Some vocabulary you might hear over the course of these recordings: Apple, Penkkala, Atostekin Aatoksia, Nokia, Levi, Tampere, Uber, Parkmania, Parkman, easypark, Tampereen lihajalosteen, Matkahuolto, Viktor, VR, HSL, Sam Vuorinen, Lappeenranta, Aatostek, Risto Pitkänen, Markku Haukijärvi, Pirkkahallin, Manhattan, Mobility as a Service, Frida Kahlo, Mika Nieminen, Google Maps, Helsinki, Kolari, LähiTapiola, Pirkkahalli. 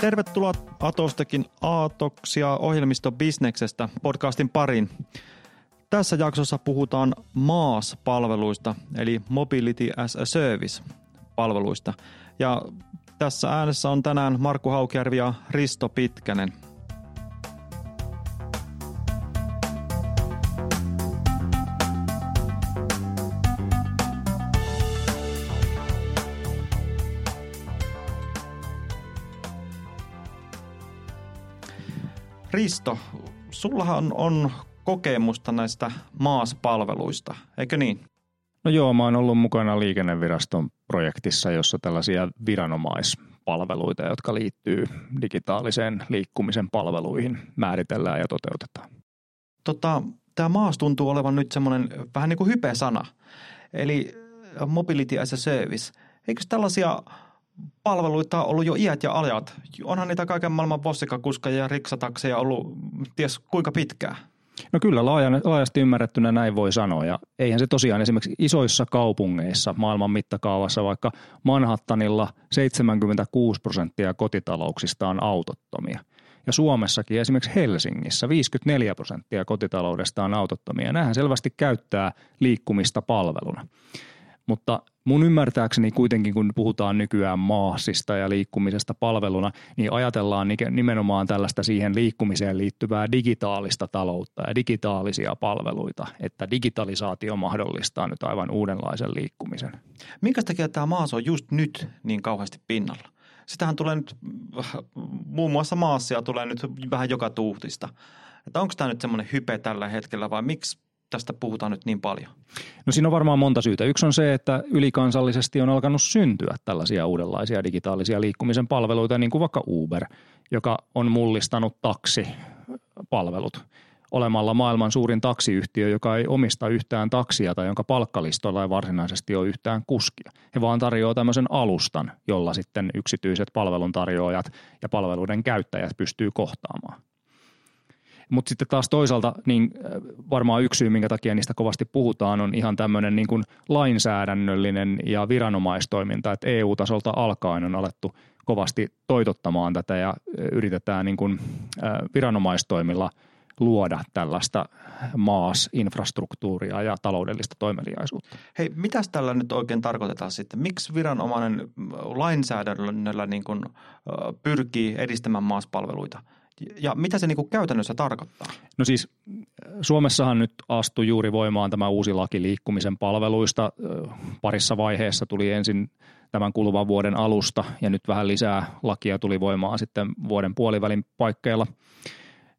Tervetuloa Atostekin Aatoksia ohjelmistobisneksestä podcastin pariin. Tässä jaksossa puhutaan MaaS-palveluista, eli Mobility as a Service-palveluista. Ja tässä äänessä on tänään Markku Haukijärvi ja Risto Pitkänen. Risto, sullahan on kokemusta näistä MaaS-palveluista, eikö niin? No joo, mä oon ollut mukana liikenneviraston projektissa, jossa tällaisia viranomaispalveluita, jotka liittyy digitaaliseen liikkumisen palveluihin, määritellään ja toteutetaan. Tämä MaaS tuntuu olevan nyt semmoinen vähän niin kuin hype-sana, eli Mobility as a Service. Eikö tällaisia palveluita on ollut jo iät ja ajat. Onhan niitä kaiken maailman bossikakuskeja ja riksatakseja ollut ties kuinka pitkään. No kyllä, laajasti ymmärrettynä näin voi sanoa. Ja eihän se tosiaan esimerkiksi isoissa kaupungeissa maailman mittakaavassa, vaikka Manhattanilla 76% kotitalouksista on autottomia. Ja Suomessakin esimerkiksi Helsingissä 54% kotitaloudesta on autottomia. Nämähän selvästi käyttää liikkumista palveluna. Mutta mun ymmärtääkseni kuitenkin, kun puhutaan nykyään maasista ja liikkumisesta palveluna, niin ajatellaan nimenomaan tällaista siihen liikkumiseen liittyvää digitaalista taloutta ja digitaalisia palveluita, että digitalisaatio mahdollistaa nyt aivan uudenlaisen liikkumisen. Minkä takia tämä MaaS on just nyt niin kauheasti pinnalla? Sitähän tulee nyt, muun muassa MaaSia tulee nyt vähän joka tuutista. Että onko tämä nyt semmoinen hype tällä hetkellä vai miksi tästä puhutaan nyt niin paljon? No siinä on varmaan monta syytä. Yksi on se, että ylikansallisesti on alkanut syntyä tällaisia uudenlaisia digitaalisia liikkumisen palveluita, niin kuin vaikka Uber, joka on mullistanut taksipalvelut olemalla maailman suurin taksiyhtiö, joka ei omista yhtään taksia tai jonka palkkalistoilla ei varsinaisesti ole yhtään kuskia. He vaan tarjoaa tämmöisen alustan, jolla sitten yksityiset palveluntarjoajat ja palveluiden käyttäjät pystyy kohtaamaan. Mutta sitten taas toisaalta niin varmaan yksi syy, minkä takia niistä kovasti puhutaan, on ihan tämmöinen niin kuin lainsäädännöllinen ja viranomaistoiminta, että EU-tasolta alkaen on alettu kovasti toitottamaan tätä ja yritetään niin kuin viranomaistoimilla luoda tällaista MaaS-infrastruktuuria ja taloudellista toimeliaisuutta. Hei, mitäs tällä nyt oikein tarkoitetaan sitten? Miksi viranomainen lainsäädännöllä niin kuin pyrkii edistämään MaaS-palveluita? Ja mitä se niin kuin käytännössä tarkoittaa? No siis Suomessahan nyt astui juuri voimaan tämä uusi laki liikkumisen palveluista. Parissa vaiheessa tuli ensin tämän kuluvan vuoden alusta ja nyt vähän lisää lakia tuli voimaan sitten vuoden puolivälin paikkeilla.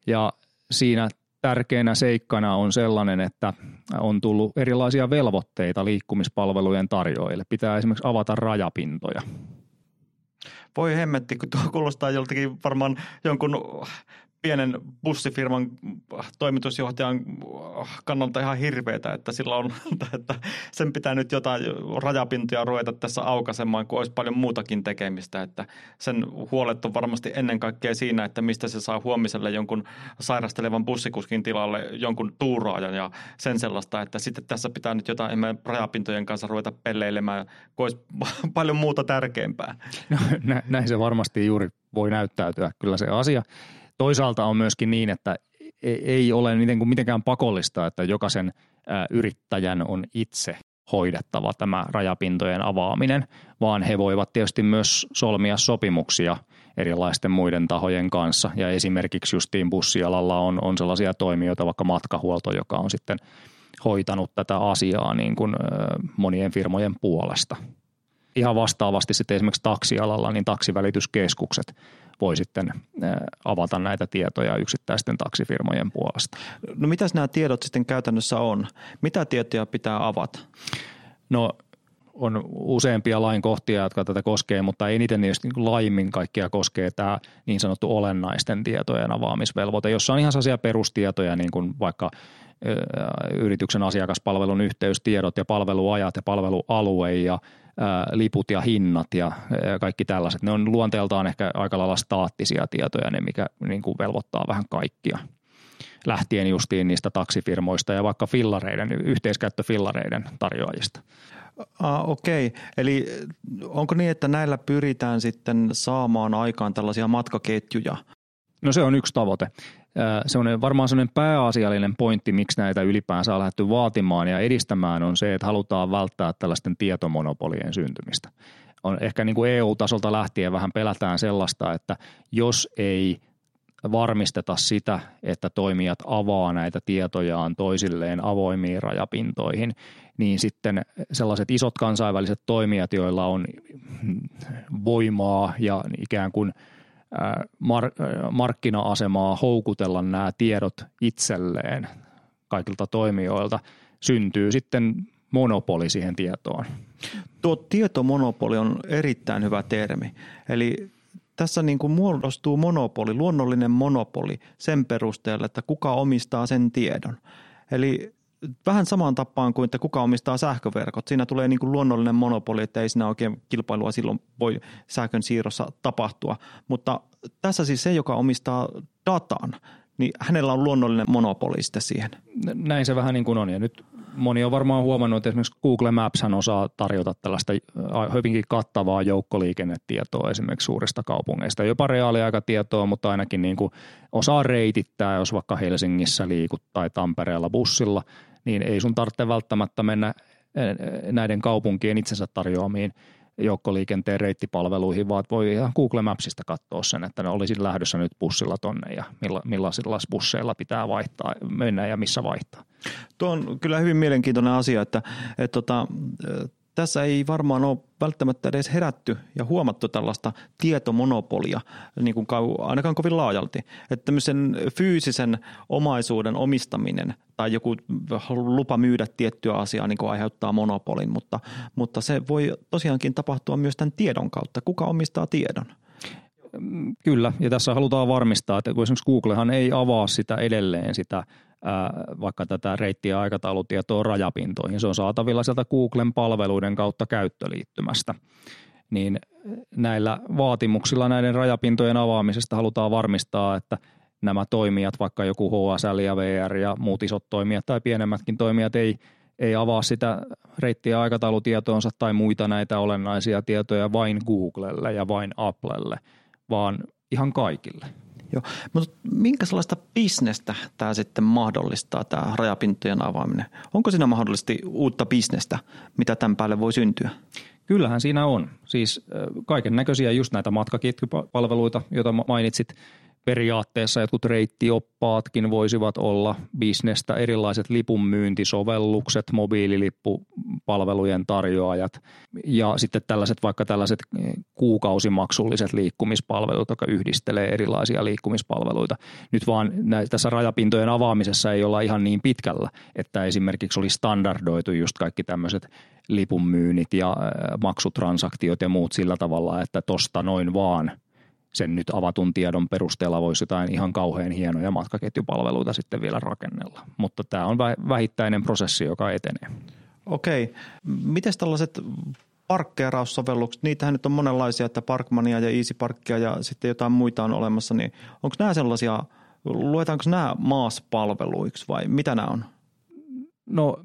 Ja siinä tärkeänä seikkana on sellainen, että on tullut erilaisia velvoitteita liikkumispalvelujen tarjoajille. Pitää esimerkiksi avata rajapintoja. Voi hemmetti, kun tuo kuulostaa joltakin varmaan jonkun pienen bussifirman toimitusjohtajan kannalta ihan hirveätä, että sillä on, että sen pitää nyt jotain rajapintoja ruveta tässä aukaisemaan, kun olisi paljon muutakin tekemistä, että sen huolet on varmasti ennen kaikkea siinä, että mistä se saa huomiselle jonkun sairastelevan bussikuskin tilalle jonkun tuuraajan ja sen sellaista, että sitten tässä pitää nyt jotain rajapintojen kanssa ruveta pelleilemään, kun olisi paljon muuta tärkeämpää. No, näin se varmasti juuri voi näyttäytyä kyllä se asia. Toisaalta on myöskin niin, että ei ole mitenkään pakollista, että jokaisen yrittäjän on itse hoidettava tämä rajapintojen avaaminen, vaan he voivat tietysti myös solmia sopimuksia erilaisten muiden tahojen kanssa. Ja esimerkiksi justiin bussialalla on sellaisia toimijoita, vaikka matkahuolto, joka on sitten hoitanut tätä asiaa niin kuin monien firmojen puolesta. Ihan vastaavasti sitten esimerkiksi taksialalla, niin taksivälityskeskukset voi sitten avata näitä tietoja yksittäisten taksifirmojen puolesta. No mitäs nämä tiedot sitten käytännössä on? Mitä tietoja pitää avata? No on useampia lainkohtia, jotka tätä koskee, mutta eniten tietysti laajemmin kaikkia koskee tämä niin sanottu olennaisten tietojen avaamisvelvoite, jossa on ihan sellaisia perustietoja, niin kuin vaikka yrityksen asiakaspalvelun yhteystiedot ja palveluajat ja palvelualue ja liput ja hinnat ja kaikki tällaiset. Ne on luonteeltaan ehkä aika lailla staattisia tietoja, ne mikä niin kuin velvoittaa vähän kaikkia. Lähtien justiin niistä taksifirmoista ja vaikka fillareiden, yhteiskäyttöfillareiden tarjoajista. Okei. Eli onko niin, että näillä pyritään sitten saamaan aikaan tällaisia matkaketjuja? No se on yksi tavoite. Se on varmaan sellainen pääasiallinen pointti, miksi näitä ylipäänsä on lähdetty vaatimaan ja edistämään, on se, että halutaan välttää tällaisten tietomonopolien syntymistä. On ehkä niin kuin EU-tasolta lähtien vähän pelätään sellaista, että jos ei varmisteta sitä, että toimijat avaa näitä tietojaan toisilleen avoimiin rajapintoihin, niin sitten sellaiset isot kansainväliset toimijat, joilla on voimaa ja ikään kuin markkina-asemaa houkutella nämä tiedot itselleen kaikilta toimijoilta, syntyy sitten monopoli siihen tietoon. Tuo tietomonopoli on erittäin hyvä termi. Eli tässä niin kuin muodostuu monopoli, luonnollinen monopoli sen perusteella, että kuka omistaa sen tiedon. Eli vähän samaan tapaan kuin, että kuka omistaa sähköverkot. Siinä tulee niin kuin luonnollinen monopoli, että ei siinä oikein kilpailua silloin voi sähkön siirrossa tapahtua. Mutta tässä siis se, joka omistaa datan, niin hänellä on luonnollinen monopoli sitten siihen. Näin se vähän niin kuin on. Ja nyt moni on varmaan huomannut, että esimerkiksi Google Maps osaa tarjota tällaista hyvinkin kattavaa joukkoliikennetietoa esimerkiksi suurista kaupungeista. Jopa reaaliaikatietoa, mutta ainakin niin kuin osaa reitittää, jos vaikka Helsingissä liikut tai Tampereella bussilla, niin ei sun tarvitse välttämättä mennä näiden kaupunkien itsensä tarjoamiin joukkoliikenteen reittipalveluihin, vaan voi ihan Google Mapsista katsoa sen, että ne olisin lähdössä nyt bussilla tonne ja millaisilla busseilla pitää vaihtaa, mennä ja missä vaihtaa. Tuo on kyllä hyvin mielenkiintoinen asia, että tässä ei varmaan ole välttämättä edes herätty ja huomattu tällaista tietomonopolia niin kuin ainakaan kovin laajalti. Että tämmöisen fyysisen omaisuuden omistaminen tai joku lupa myydä tiettyä asiaa niin kuin aiheuttaa monopolin, mutta se voi tosiaankin tapahtua myös tämän tiedon kautta. Kuka omistaa tiedon? Kyllä, ja tässä halutaan varmistaa, että esimerkiksi Googlehan ei avaa sitä edelleen sitä vaikka tätä reittiä ja aikataulutietoa rajapintoihin. Se on saatavilla sieltä Googlen palveluiden kautta käyttöliittymästä. Niin näillä vaatimuksilla näiden rajapintojen avaamisesta halutaan varmistaa, että nämä toimijat, vaikka joku HSL ja VR ja muut isot toimijat tai pienemmätkin toimijat ei avaa sitä reittiä ja aikataulutietoonsa tai muita näitä olennaisia tietoja vain Googlelle ja vain Applelle, vaan ihan kaikille. Joo, mutta minkälaista bisnestä tämä sitten mahdollistaa, tämä rajapintojen avaaminen? Onko siinä mahdollisesti uutta bisnestä, mitä tämän päälle voi syntyä? Kyllähän siinä on. Siis kaiken näköisiä just näitä matkaketjupalveluita, joita mainitsit. Periaatteessa jotkut reittioppaatkin voisivat olla bisnestä, erilaiset lipunmyyntisovellukset, mobiililippupalvelujen tarjoajat ja sitten tällaiset kuukausimaksulliset liikkumispalvelut, jotka yhdistelee erilaisia liikkumispalveluita. Nyt vaan tässä rajapintojen avaamisessa ei olla ihan niin pitkällä, että esimerkiksi oli standardoitu just kaikki tämmöiset lipunmyynnit ja maksutransaktiot ja muut sillä tavalla, että tosta noin vaan sen nyt avatun tiedon perusteella voisi jotain ihan kauhean hienoja matkaketjupalveluita sitten vielä rakennella. Mutta tämä on vähittäinen prosessi, joka etenee. Okei. Mites tällaiset parkkeeraussovellukset, niitähän nyt on monenlaisia, että Parkmania ja easyparkkia ja sitten jotain muita on olemassa, niin onko nämä sellaisia, luetaanko nämä maaspalveluiksi vai mitä nämä on? No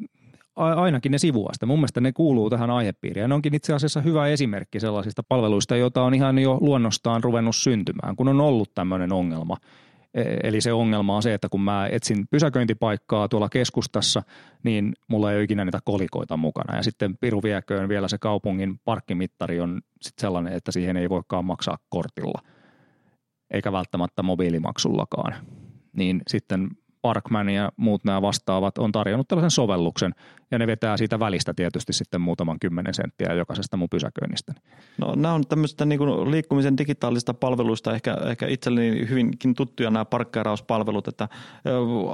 ainakin ne sivuasta. Mun mielestä ne kuuluu tähän aihepiiriin. Ne onkin itse asiassa hyvä esimerkki sellaisista palveluista, joita on ihan jo luonnostaan ruvennut syntymään, kun on ollut tämmöinen ongelma. Eli se ongelma on se, että kun mä etsin pysäköintipaikkaa tuolla keskustassa, niin mulla ei ole ikinä niitä kolikoita mukana. Ja sitten piru vieköön vielä se kaupungin parkkimittari on sit sellainen, että siihen ei voikaan maksaa kortilla, eikä välttämättä mobiilimaksullakaan. Niin sitten Parkman ja muut nämä vastaavat on tarjonnut tällaisen sovelluksen, ja ne vetää siitä välistä tietysti sitten muutaman 10 senttiä jokaisesta mun pysäköinnistä. No nämä on tämmöistä niin kuin liikkumisen digitaalista palveluista ehkä itselleni hyvinkin tuttuja nämä parkkeerauspalvelut, että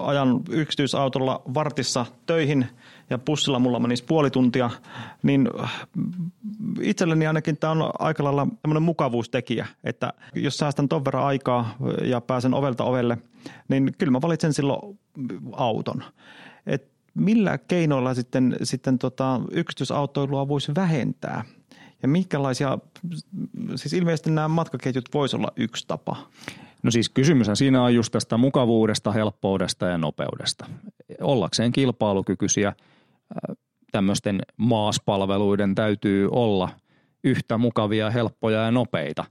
ajan yksityisautolla vartissa töihin ja bussilla mulla menisi puoli tuntia, niin itselleni ainakin tämä on aika lailla tämmöinen mukavuustekijä, että jos säästän ton verran aikaa ja pääsen ovelta ovelle, niin kyllä mä valitsen silloin auton. Et millä keinoilla sitten yksityisautoilua voisi vähentää ja minkälaisia, siis ilmeisesti nämä matkaketjut voisi olla yksi tapa? No siis kysymyshän siinä on just tästä mukavuudesta, helppoudesta ja nopeudesta. Ollakseen kilpailukykyisiä tämmöisten maaspalveluiden täytyy olla yhtä mukavia, helppoja ja nopeita.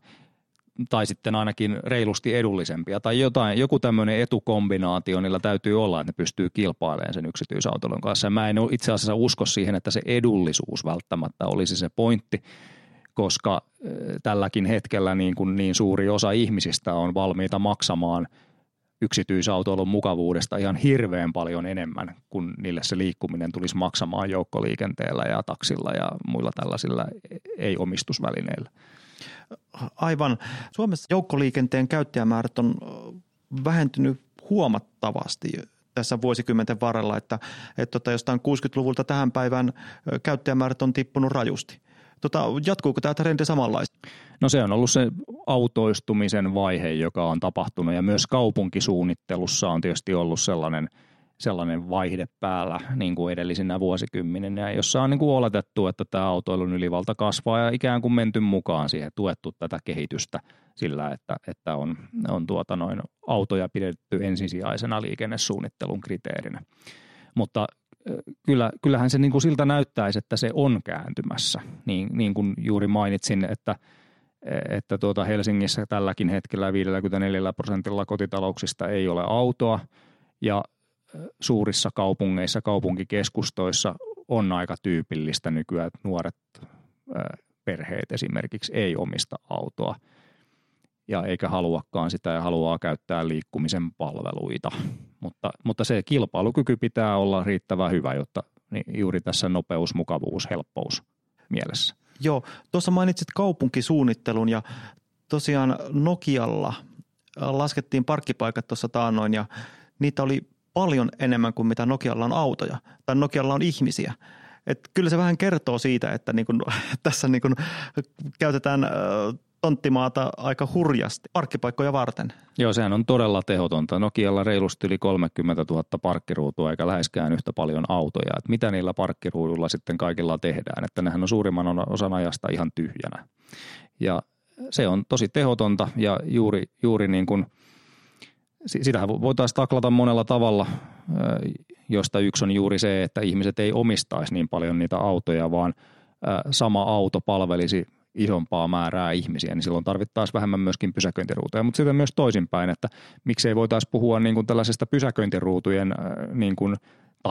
Tai sitten ainakin reilusti edullisempia. Tai jotain, joku tämmöinen etukombinaatio niillä täytyy olla, että ne pystyy kilpailemaan sen yksityisautoilun kanssa. Mä en itse asiassa usko siihen, että se edullisuus välttämättä olisi se pointti, koska tälläkin hetkellä niin suuri osa ihmisistä on valmiita maksamaan yksityisautoilun mukavuudesta ihan hirveän paljon enemmän, kun niille se liikkuminen tulisi maksamaan joukkoliikenteellä ja taksilla ja muilla tällaisilla ei-omistusvälineillä. Aivan. Suomessa joukkoliikenteen käyttäjämäärät on vähentynyt huomattavasti tässä vuosikymmenten varrella, että jostain 60-luvulta tähän päivään käyttäjämäärät on tippunut rajusti. Jatkuuko tämä trendi samanlaista? No se on ollut se autoistumisen vaihe, joka on tapahtunut ja myös kaupunkisuunnittelussa on tietysti ollut sellainen vaihde päällä niin kuin edellisinä vuosikymmeninä, jossa on niin kuin oletettu, että tämä autoilun ylivalta kasvaa ja ikään kuin menty mukaan siihen, tuettu tätä kehitystä sillä, että on autoja pidetty ensisijaisena liikennesuunnittelun kriteerinä. Mutta kyllähän se niin kuin siltä näyttäisi, että se on kääntymässä, niin kuin juuri mainitsin, että Helsingissä tälläkin hetkellä 54% kotitalouksista ei ole autoa ja suurissa kaupungeissa, kaupunkikeskustoissa on aika tyypillistä nykyään, että nuoret perheet esimerkiksi ei omista autoa ja eikä haluakaan sitä ja haluaa käyttää liikkumisen palveluita. Mutta se kilpailukyky pitää olla riittävän hyvä, jotta niin juuri tässä nopeus, mukavuus, helppous mielessä. Joo, tuossa mainitsit kaupunkisuunnittelun ja tosiaan Nokialla laskettiin parkkipaikat tuossa taannoin ja niitä oli paljon enemmän kuin mitä Nokialla on autoja tai Nokialla on ihmisiä. Et kyllä se vähän kertoo siitä, että tässä käytetään tonttimaata aika hurjasti parkkipaikkoja varten. Joo, sehän on todella tehotonta. Nokialla reilusti yli 30 000 parkkiruutua eikä läheskään yhtä paljon autoja. Et mitä niillä parkkiruudulla sitten kaikilla tehdään? Että nehän on suurimman osan ajasta ihan tyhjänä. Ja se on tosi tehotonta ja juuri niin kuin sitähän voitaisiin taklata monella tavalla, josta yksi on juuri se, että ihmiset ei omistaisi niin paljon niitä autoja, vaan sama auto palvelisi isompaa määrää ihmisiä, niin silloin tarvittaisiin vähemmän myöskin pysäköintiruutuja. Mutta sitten myös toisinpäin, että miksei voitaisiin puhua niin kuin tällaisesta pysäköintiruutujen niin kuin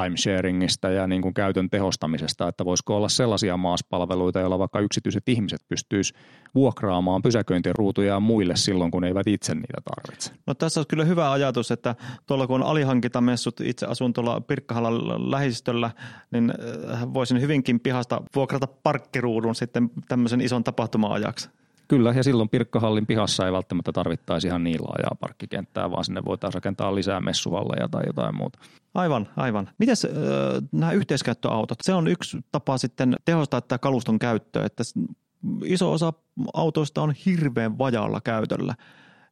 timesharingista ja niin kuin käytön tehostamisesta, että voisiko olla sellaisia maaspalveluita, joilla vaikka yksityiset ihmiset pystyisivät vuokraamaan pysäköintiruutuja muille silloin, kun eivät itse niitä tarvitse. No tässä on kyllä hyvä ajatus, että tuolla kun on alihankintamessut, itse asun tuolla Pirkkahallan lähistöllä, niin voisin hyvinkin pihasta vuokrata parkkiruudun sitten tämmöisen ison tapahtuma-ajaksi. Kyllä, ja silloin Pirkkahallin pihassa ei välttämättä tarvittaisi ihan niin laajaa parkkikenttää, vaan sinne voitaisiin rakentaa lisää messuvalleja tai jotain muuta. Aivan. Mites nämä yhteiskäyttöautot? Se on yksi tapa sitten tehostaa tätä kaluston käyttöä, että iso osa autoista on hirveän vajaalla käytöllä.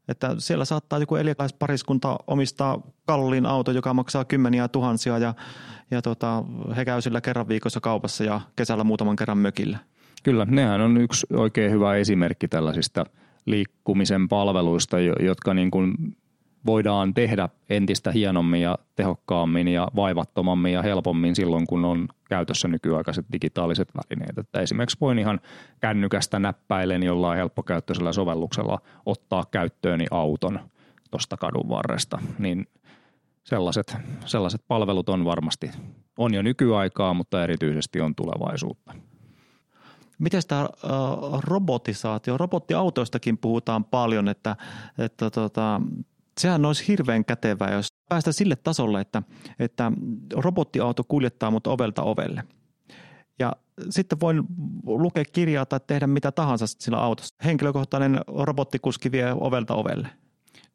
Että siellä saattaa joku eläkeläispariskunta omistaa kalliin auto, joka maksaa kymmeniä tuhansia ja he käy sillä kerran viikossa kaupassa ja kesällä muutaman kerran mökillä. Kyllä, nehän on yksi oikein hyvä esimerkki tällaisista liikkumisen palveluista, jotka niin kuin voidaan tehdä entistä hienommin ja tehokkaammin ja vaivattomammin ja helpommin silloin, kun on käytössä nykyaikaiset digitaaliset välineet. Että esimerkiksi voin ihan kännykästä näppäilen jollain helppokäyttöisellä sovelluksella ottaa käyttööni auton tuosta kadun varresta, niin sellaiset palvelut on varmasti, on jo nykyaikaa, mutta erityisesti on tulevaisuutta. Miten tämä robotisaatio? Robottiautoistakin puhutaan paljon, että sehän olisi hirveän kätevää, jos päästään sille tasolle, että robottiauto kuljettaa mut ovelta ovelle. Ja sitten voin lukea kirjaa tai tehdä mitä tahansa sillä autossa. Henkilökohtainen robottikuski vie ovelta ovelle.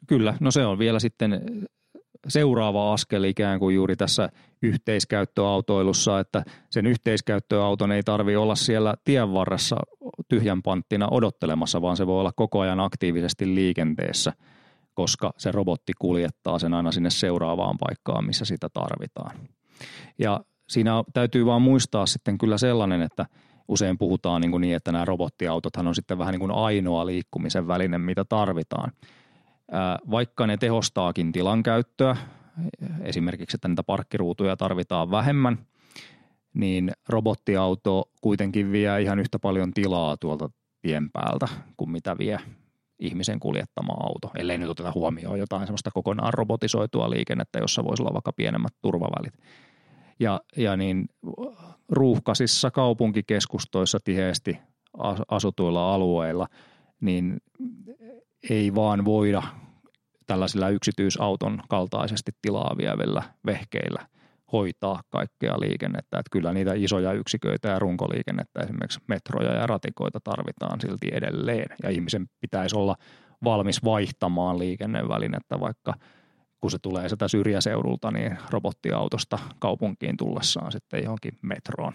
Kyllä, no se on vielä sitten seuraava askel ikään kuin juuri tässä yhteiskäyttöautoilussa, että sen yhteiskäyttöauton ei tarvitse olla siellä tien varressa tyhjän panttina odottelemassa, vaan se voi olla koko ajan aktiivisesti liikenteessä, koska se robotti kuljettaa sen aina sinne seuraavaan paikkaan, missä sitä tarvitaan. Ja siinä täytyy vaan muistaa sitten kyllä sellainen, että usein puhutaan niin, että nämä robottiautothan on sitten vähän niin kuin ainoa liikkumisen väline, mitä tarvitaan. Vaikka ne tehostaakin tilan käyttöä, esimerkiksi että niitä parkkiruutuja tarvitaan vähemmän, niin robottiauto kuitenkin vie ihan yhtä paljon tilaa tuolta tien päältä kuin mitä vie ihmisen kuljettama auto, ellei nyt oteta huomioon jotain semmoista kokonaan robotisoitua liikennettä, jossa voisi olla vaikka pienemmät turvavälit. Ja niin ruuhkaisissa kaupunkikeskustoissa tiheästi asutuilla alueilla, niin ei vaan voida tällaisilla yksityisauton kaltaisesti tilaa vievillä vehkeillä hoitaa kaikkea liikennettä. Että kyllä niitä isoja yksiköitä ja runkoliikennettä, esimerkiksi metroja ja ratikoita tarvitaan silti edelleen. Ja ihmisen pitäisi olla valmis vaihtamaan liikennevälinettä, vaikka kun se tulee sitä syrjäseudulta, niin robottiautosta kaupunkiin tullessaan sitten johonkin metroon.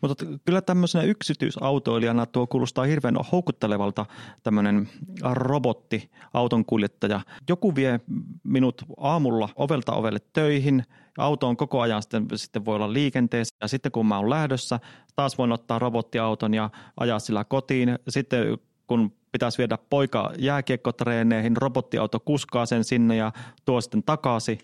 Mutta kyllä tämmöisenä yksityisautoilijana tuo kuulostaa hirveän houkuttelevalta tämmöinen robottiauton kuljettaja. Joku vie minut aamulla ovelta ovelle töihin, auto on koko ajan sitten voi olla liikenteessä ja sitten kun mä oon lähdössä, taas voin ottaa robottiauton ja ajaa sillä kotiin. Sitten kun pitäisi viedä poika jääkiekkotreeneihin, robottiauto kuskaa sen sinne ja tuo sitten takaisin.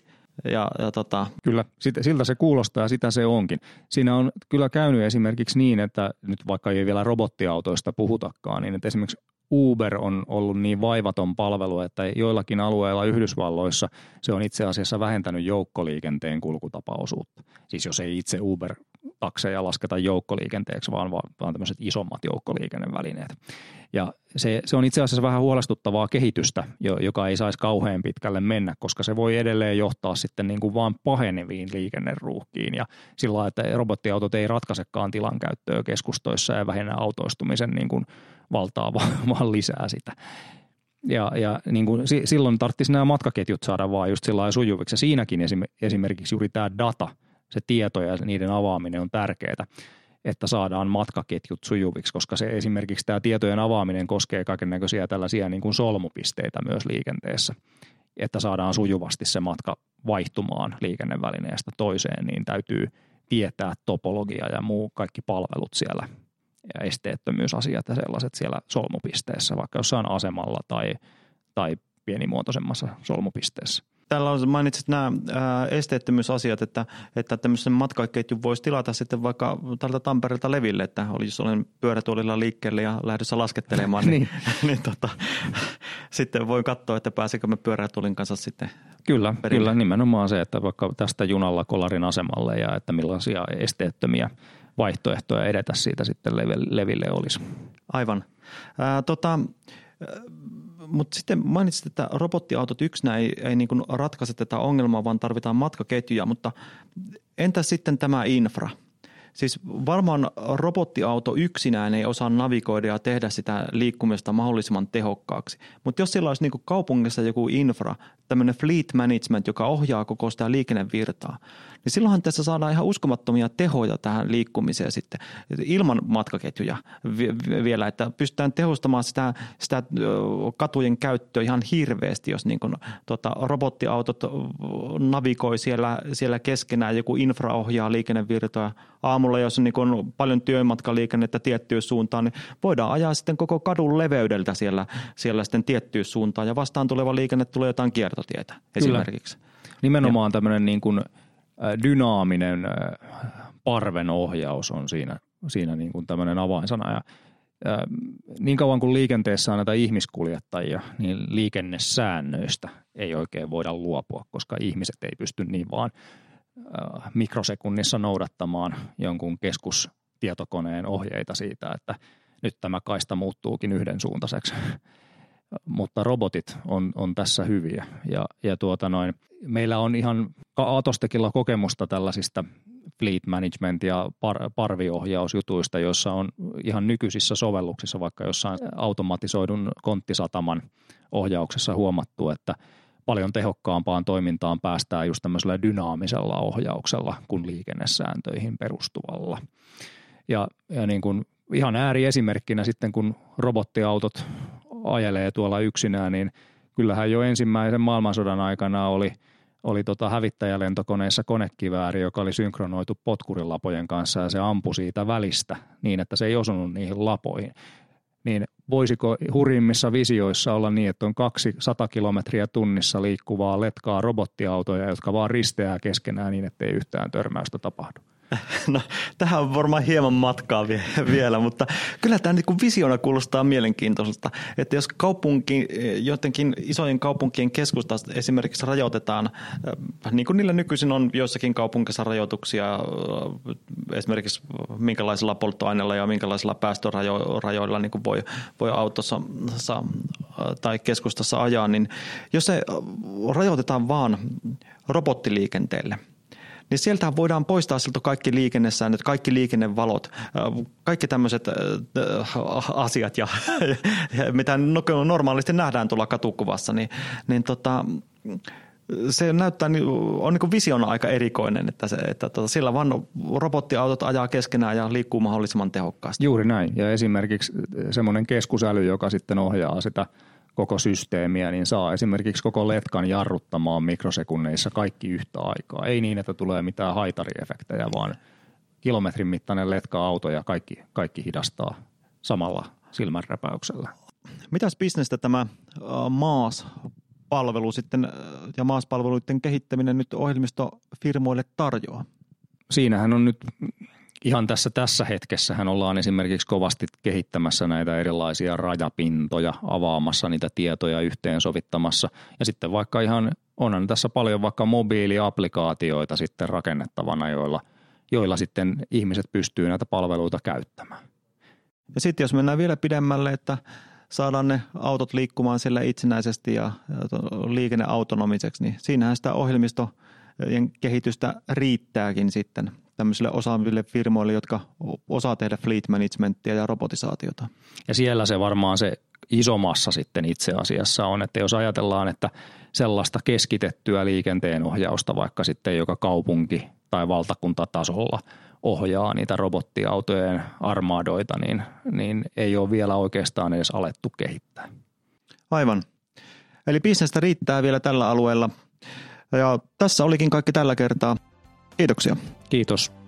Kyllä, siltä se kuulostaa ja sitä se onkin. Siinä on kyllä käynyt esimerkiksi niin, että nyt vaikka ei vielä robottiautoista puhutakaan, niin että esimerkiksi Uber on ollut niin vaivaton palvelu, että joillakin alueilla Yhdysvalloissa se on itse asiassa vähentänyt joukkoliikenteen kulkutapaosuutta. Siis jos ei itse Uber-takseja lasketa joukkoliikenteeksi, vaan tämmöiset isommat joukkoliikennevälineet. Ja se on itse asiassa vähän huolestuttavaa kehitystä, joka ei saisi kauhean pitkälle mennä, koska se voi edelleen johtaa sitten niin kuin vaan paheneviin liikenneruuhkiin ja sillä lailla, että robottiautot ei ratkaisekaan tilankäyttöä keskustoissa ja vähennä autoistumisen niin kuin valtaa vaan lisää sitä. Ja niin kuin silloin tarvitsisi nämä matkaketjut saada vaan just sillä lailla sujuviksi. Ja siinäkin esimerkiksi juuri tämä data, se tieto ja niiden avaaminen on tärkeää, että saadaan matkaketjut sujuviksi, koska se esimerkiksi tämä tietojen avaaminen koskee kaikennäköisiä tällaisia niin kuin solmupisteitä myös liikenteessä, että saadaan sujuvasti se matka vaihtumaan liikennevälineestä toiseen, niin täytyy tietää topologia ja muu kaikki palvelut siellä ja esteettömyysasiat ja sellaiset siellä solmupisteessä, vaikka jossain asemalla tai pienimuotoisemmassa solmupisteessä. Täällä mainitsit nämä esteettömyysasiat, että tämmöisen matkaketjun voisi tilata sitten vaikka tältä Tampereelta Leville, että jos olen pyörätuolilla liikkeelle ja lähdössä laskettelemaan, niin sitten voin katsoa, että pääseekö me pyörätuolin kanssa sitten perille. Kyllä, nimenomaan se, että vaikka tästä junalla Kolarin asemalle ja että millaisia esteettömiä vaihtoehtoja edetä siitä sitten Leville olisi. Aivan. Mutta sitten mainitsit, että robottiautot yksinä ei niin kuin ratkaise tätä ongelmaa, vaan tarvitaan matkaketjuja, mutta entä sitten tämä infra? Siis varmaan robottiauto yksinään ei osaa navigoida ja tehdä sitä liikkumista mahdollisimman tehokkaaksi, mutta jos sillä olisi niin kuin kaupungissa joku infra, tämmöinen fleet management, joka ohjaa koko sitä liikennevirtaa, niin silloinhan tässä saadaan ihan uskomattomia tehoja tähän liikkumiseen sitten ilman matkaketjuja vielä, että pystytään tehostamaan sitä katujen käyttöä ihan hirveästi, jos niin kuin, robottiautot navigoi siellä keskenään, joku infra ohjaa liikennevirtoja. Aamulla, jos on niin paljon työmatkaliikennettä tiettyyn suuntaan, niin voidaan ajaa sitten koko kadun leveydeltä siellä sitten tiettyyn suuntaan ja vastaan tuleva liikenne tulee jotain kiertotietä esimerkiksi. Nimenomaan tämmöinen niin kuin dynaaminen parvenohjaus on siinä niin kuin tämmöinen avainsana. Ja niin kauan kuin liikenteessä on näitä ihmiskuljettajia, niin liikennesäännöistä ei oikein voida luopua, koska ihmiset ei pysty niin vaan mikrosekunnissa noudattamaan jonkun keskustietokoneen ohjeita siitä, että nyt tämä kaista muuttuukin yhdensuuntaiseksi. Mutta robotit on tässä hyviä. Meillä on ihan Aatostekilla kokemusta tällaisista fleet management- ja parviohjausjutuista, joissa on ihan nykyisissä sovelluksissa, vaikka jossain automatisoidun konttisataman ohjauksessa huomattu, että paljon tehokkaampaan toimintaan päästään just tämmöisellä dynaamisella ohjauksella kuin liikennesääntöihin perustuvalla. Ja niin kuin ihan ääriesimerkkinä sitten, kun robottiautot ajelee tuolla yksinään, niin kyllähän jo ensimmäisen maailmansodan aikana oli hävittäjälentokoneissa konekivääri, joka oli synkronoitu potkurilapojen kanssa ja se ampui siitä välistä niin, että se ei osunut niihin lapoihin. Niin voisiko hurjimmissa visioissa olla niin, että on 200 kilometriä tunnissa liikkuvaa letkaa robottiautoja, jotka vaan risteää keskenään niin, ettei yhtään törmäystä tapahdu? No, tähän on varmaan hieman matkaa vielä, mutta kyllä tämä niin kuin visiona kuulostaa mielenkiintoiselta, että jos kaupunki, jotenkin isojen kaupunkien keskustaa esimerkiksi rajoitetaan, niin kuin niillä nykyisin on joissakin kaupunkeissa rajoituksia, esimerkiksi minkälaisilla polttoaineilla ja minkälaisilla päästörajoilla niin kuin voi autossa tai keskustassa ajaa, niin jos se rajoitetaan vaan robottiliikenteelle, niin sieltähän voidaan poistaa siltä kaikki liikennesäännöt, kaikki liikennevalot, kaikki tämmöiset asiat, ja mitä normaalisti nähdään tuolla katukuvassa, niin se näyttää, on niin kuin visiona aika erikoinen, että sillä vaan robottiautot ajaa keskenään ja liikkuu mahdollisimman tehokkaasti. Juuri näin, ja esimerkiksi semmoinen keskusäly, joka sitten ohjaa sitä koko systeemiä, niin saa esimerkiksi koko letkan jarruttamaan mikrosekunneissa kaikki yhtä aikaa. Ei niin, että tulee mitään haitariefektejä, vaan kilometrin mittainen letka-auto ja kaikki hidastaa samalla silmänräpäyksellä. Mitäs bisnestä tämä maaspalvelu sitten ja maaspalveluiden kehittäminen nyt ohjelmistofirmoille tarjoaa? Siinähän on nyt ihan tässä hetkessähän ollaan esimerkiksi kovasti kehittämässä näitä erilaisia rajapintoja, avaamassa niitä tietoja, yhteensovittamassa. Ja sitten vaikka ihan onhan tässä paljon vaikka mobiiliaplikaatioita sitten rakennettavana, joilla sitten ihmiset pystyy näitä palveluita käyttämään. Ja sitten jos mennään vielä pidemmälle, että saadaan ne autot liikkumaan siellä itsenäisesti ja liikenneautonomiseksi, niin siinähän sitä ohjelmistojen kehitystä riittääkin sitten tämmöisille osaaville firmoille, jotka osaa tehdä fleet managementtia ja robotisaatiota. Ja siellä se varmaan se iso massa sitten itse asiassa on, että jos ajatellaan, että sellaista keskitettyä liikenteenohjausta vaikka sitten joka kaupunki tai valtakuntatasolla ohjaa niitä robottiautojen armaadoita, niin ei ole vielä oikeastaan edes alettu kehittää. Aivan. Eli bisnestä riittää vielä tällä alueella. Ja tässä olikin kaikki tällä kertaa. Kiitoksia. Kiitos.